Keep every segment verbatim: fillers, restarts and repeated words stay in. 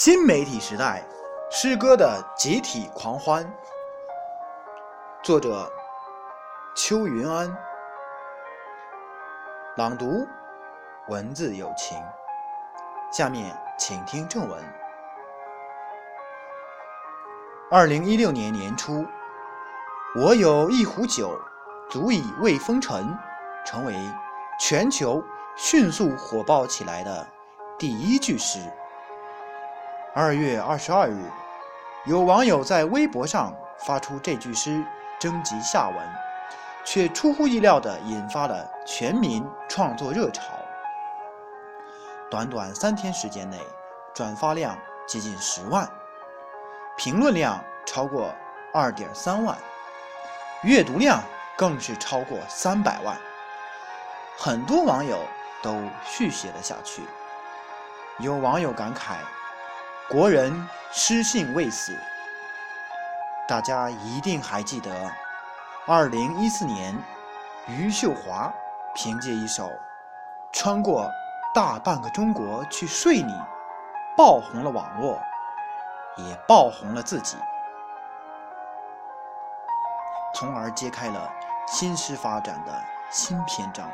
新媒体时代，诗歌的集体狂欢。作者：邱云安。朗读：文字有情。下面请听正文。二零一六年年初，我有一壶酒，足以慰风尘，成为全球迅速火爆起来的第一句诗。二月二十二日，有网友在微博上发出这句诗，征集下文，却出乎意料地引发了全民创作热潮。短短三天时间内，转发量接近十万，评论量超过二点三万，阅读量更是超过三百万。很多网友都续写了下去。有网友感慨，国人诗性未死。大家一定还记得二零一四年余秀华凭借一首《穿过大半个中国去睡你》爆红了网络，也爆红了自己，从而揭开了新诗发展的新篇章。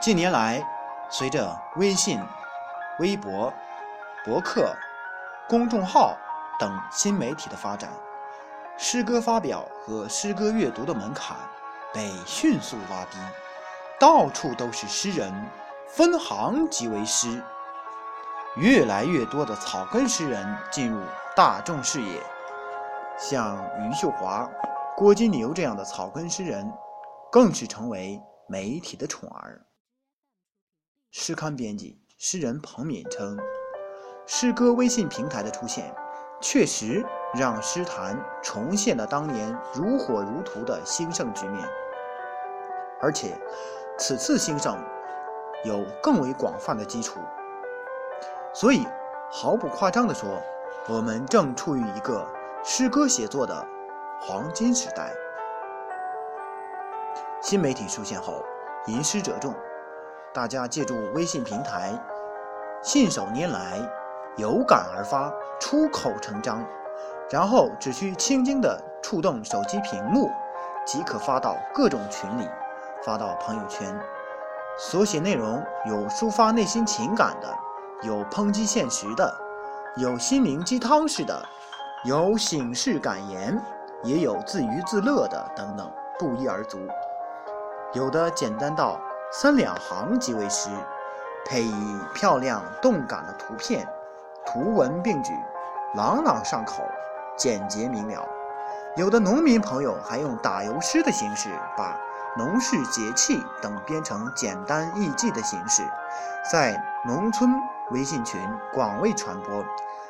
近年来，随着微信、微博、博客、公众号等新媒体的发展，诗歌发表和诗歌阅读的门槛被迅速拉低，到处都是诗人，分行即为诗，越来越多的草根诗人进入大众视野。像余秀华、郭金牛这样的草根诗人，更是成为媒体的宠儿。诗刊编辑、诗人彭敏称，诗歌微信平台的出现，确实让诗坛重现了当年如火如荼的兴盛局面，而且此次兴盛有更为广泛的基础。所以毫不夸张地说，我们正处于一个诗歌写作的黄金时代。新媒体出现后，吟诗者众，大家借助微信平台，信手拈来，有感而发，出口成章，然后只需轻轻地触动手机屏幕，即可发到各种群里，发到朋友圈。所写内容有抒发内心情感的，有抨击现实的，有心灵鸡汤式的，有醒世感言，也有自娱自乐的等等，不一而足。有的简单到三两行即为诗，配以漂亮动感的图片，图文并举，朗朗上口，简洁明了。有的农民朋友还用打油诗的形式，把农事节气等编成简单易记的形式，在农村微信群广为传播，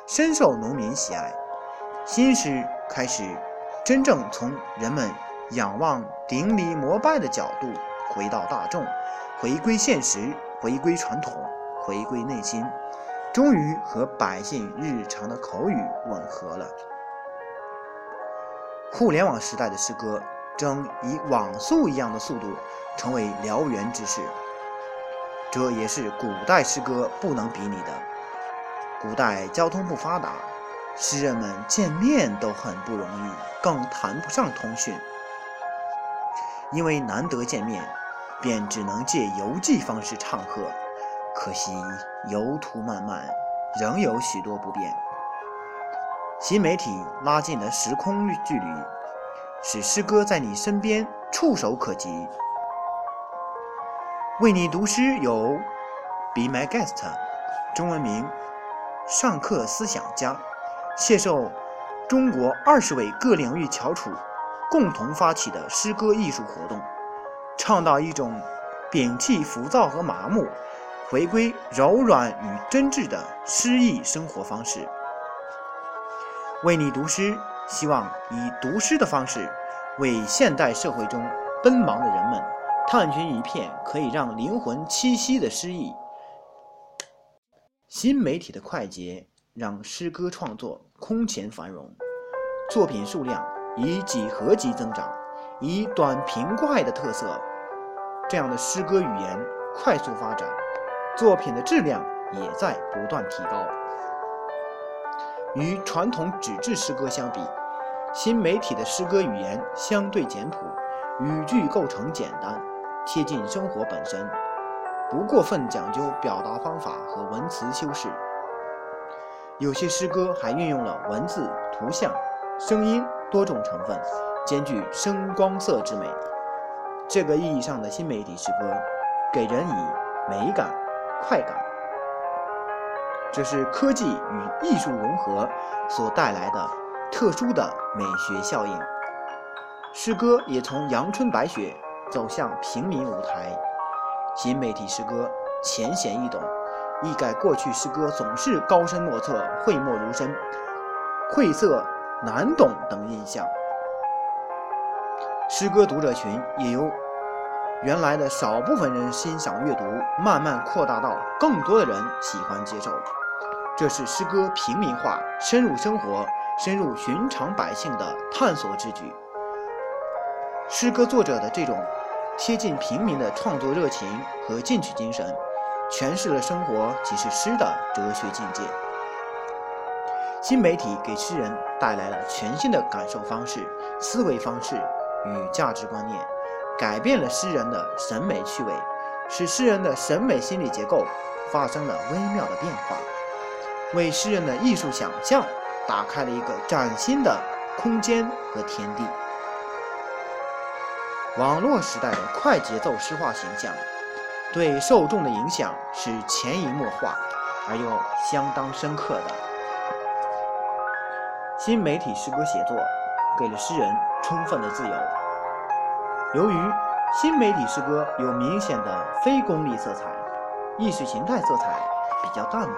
深受农民喜爱。新诗开始真正从人们仰望顶礼膜拜的角度回到大众，回归现实，回归传统，回归内心，终于和百姓日常的口语吻合了。互联网时代的诗歌正以网速一样的速度成为燎原之势，这也是古代诗歌不能比拟的。古代交通不发达，诗人们见面都很不容易，更谈不上通讯。因为难得见面，便只能借邮寄方式唱和，可惜邮途漫漫，仍有许多不便。新媒体拉近了时空距离，使诗歌在你身边触手可及。为你读诗有 Be My Guest， 中文名上课思想家，携手中国二十位各领域翘楚，共同发起的诗歌艺术活动，倡导一种摒弃浮躁和麻木，回归柔软与真挚的诗意生活方式。为你读诗希望以读诗的方式，为现代社会中奔忙的人们探寻一片可以让灵魂栖息的诗意。新媒体的快捷让诗歌创作空前繁荣，作品数量以几何级增长，以短平快的特色，这样的诗歌语言快速发展，作品的质量也在不断提高。与传统纸质诗歌相比，新媒体的诗歌语言相对简朴，语句构成简单，贴近生活本身，不过分讲究表达方法和文词修饰。有些诗歌还运用了文字、图像、声音多种成分，兼具声光色之美。这个意义上的新媒体诗歌，给人以美感、快感。这是科技与艺术融合所带来的特殊的美学效应。诗歌也从阳春白雪走向平民舞台。新媒体诗歌浅显易懂，一改过去诗歌总是高深莫测、讳莫如深、晦涩难懂等印象。诗歌读者群也由原来的少部分人欣赏阅读，慢慢扩大到更多的人喜欢接受。这是诗歌平民化、深入生活、深入寻常百姓的探索之举。诗歌作者的这种贴近平民的创作热情和进取精神，诠释了生活即是诗的哲学境界。新媒体给诗人带来了全新的感受方式、思维方式与价值观念，改变了诗人的审美趣味，使诗人的审美心理结构发生了微妙的变化，为诗人的艺术想象打开了一个崭新的空间和天地。网络时代的快节奏诗化形象对受众的影响是潜移默化而又相当深刻的。新媒体诗歌写作给了诗人充分的自由。由于新媒体诗歌有明显的非功利色彩，意识形态色彩比较淡薄，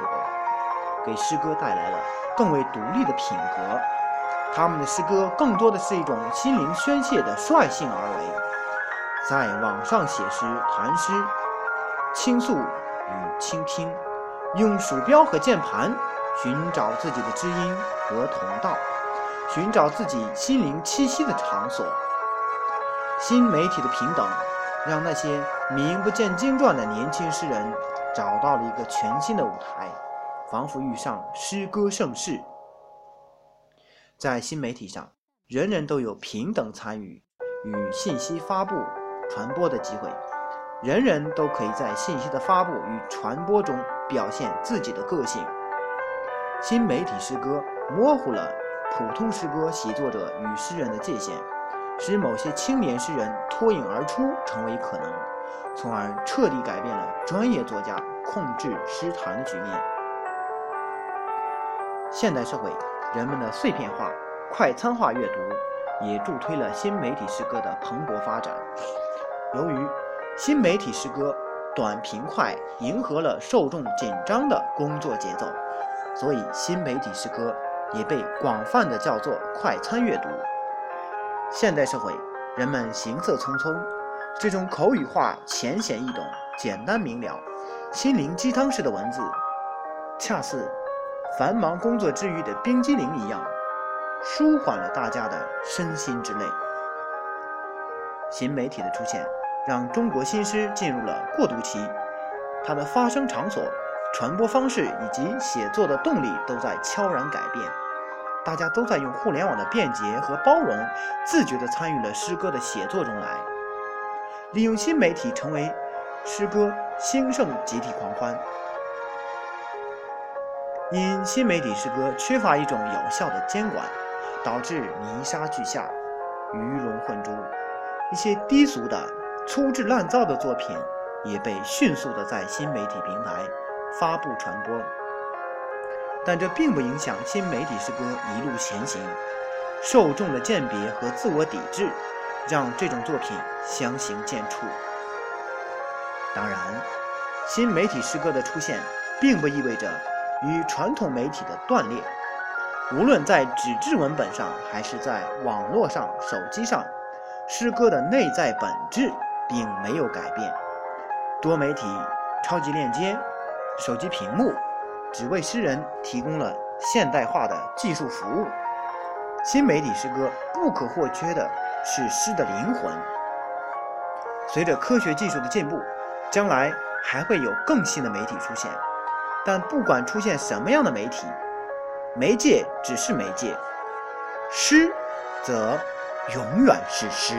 给诗歌带来了更为独立的品格。他们的诗歌更多的是一种心灵宣泄的率性而为，在网上写诗、谈诗、倾诉与倾听，用鼠标和键盘寻找自己的知音和同道，寻找自己心灵栖息的场所。新媒体的平等，让那些名不见经传的年轻诗人找到了一个全新的舞台，仿佛遇上诗歌盛世。在新媒体上，人人都有平等参与与信息发布传播的机会，人人都可以在信息的发布与传播中表现自己的个性。新媒体诗歌模糊了普通诗歌写作者与诗人的界限，使某些青年诗人脱颖而出成为可能，从而彻底改变了专业作家控制诗坛的局面。现代社会，人们的碎片化、快餐化阅读也助推了新媒体诗歌的蓬勃发展。由于新媒体诗歌短平快，迎合了受众紧张的工作节奏，所以新媒体诗歌也被广泛的叫做快餐阅读。现代社会，人们行色匆匆，这种口语化、浅显易懂、简单明了、心灵鸡汤式的文字，恰似繁忙工作之余的冰激凌一样，舒缓了大家的身心之累。新媒体的出现让中国新诗进入了过渡期，它的发生场所、传播方式以及写作的动力都在悄然改变。大家都在用互联网的便捷和包容，自觉地参与了诗歌的写作中来，利用新媒体成为诗歌兴盛集体狂欢。因新媒体诗歌缺乏一种有效的监管，导致泥沙俱下、鱼龙混珠，一些低俗的、粗制滥造的作品也被迅速地在新媒体平台发布传播。但这并不影响新媒体诗歌一路前行。受众的鉴别和自我抵制，让这种作品相形见绌。当然，新媒体诗歌的出现并不意味着与传统媒体的断裂。无论在纸质文本上还是在网络上、手机上，诗歌的内在本质并没有改变。多媒体、超级链接、手机屏幕只为诗人提供了现代化的技术服务。新媒体诗歌不可或缺的是诗的灵魂。随着科学技术的进步，将来还会有更新的媒体出现，但不管出现什么样的媒体，媒介只是媒介，诗则永远是诗。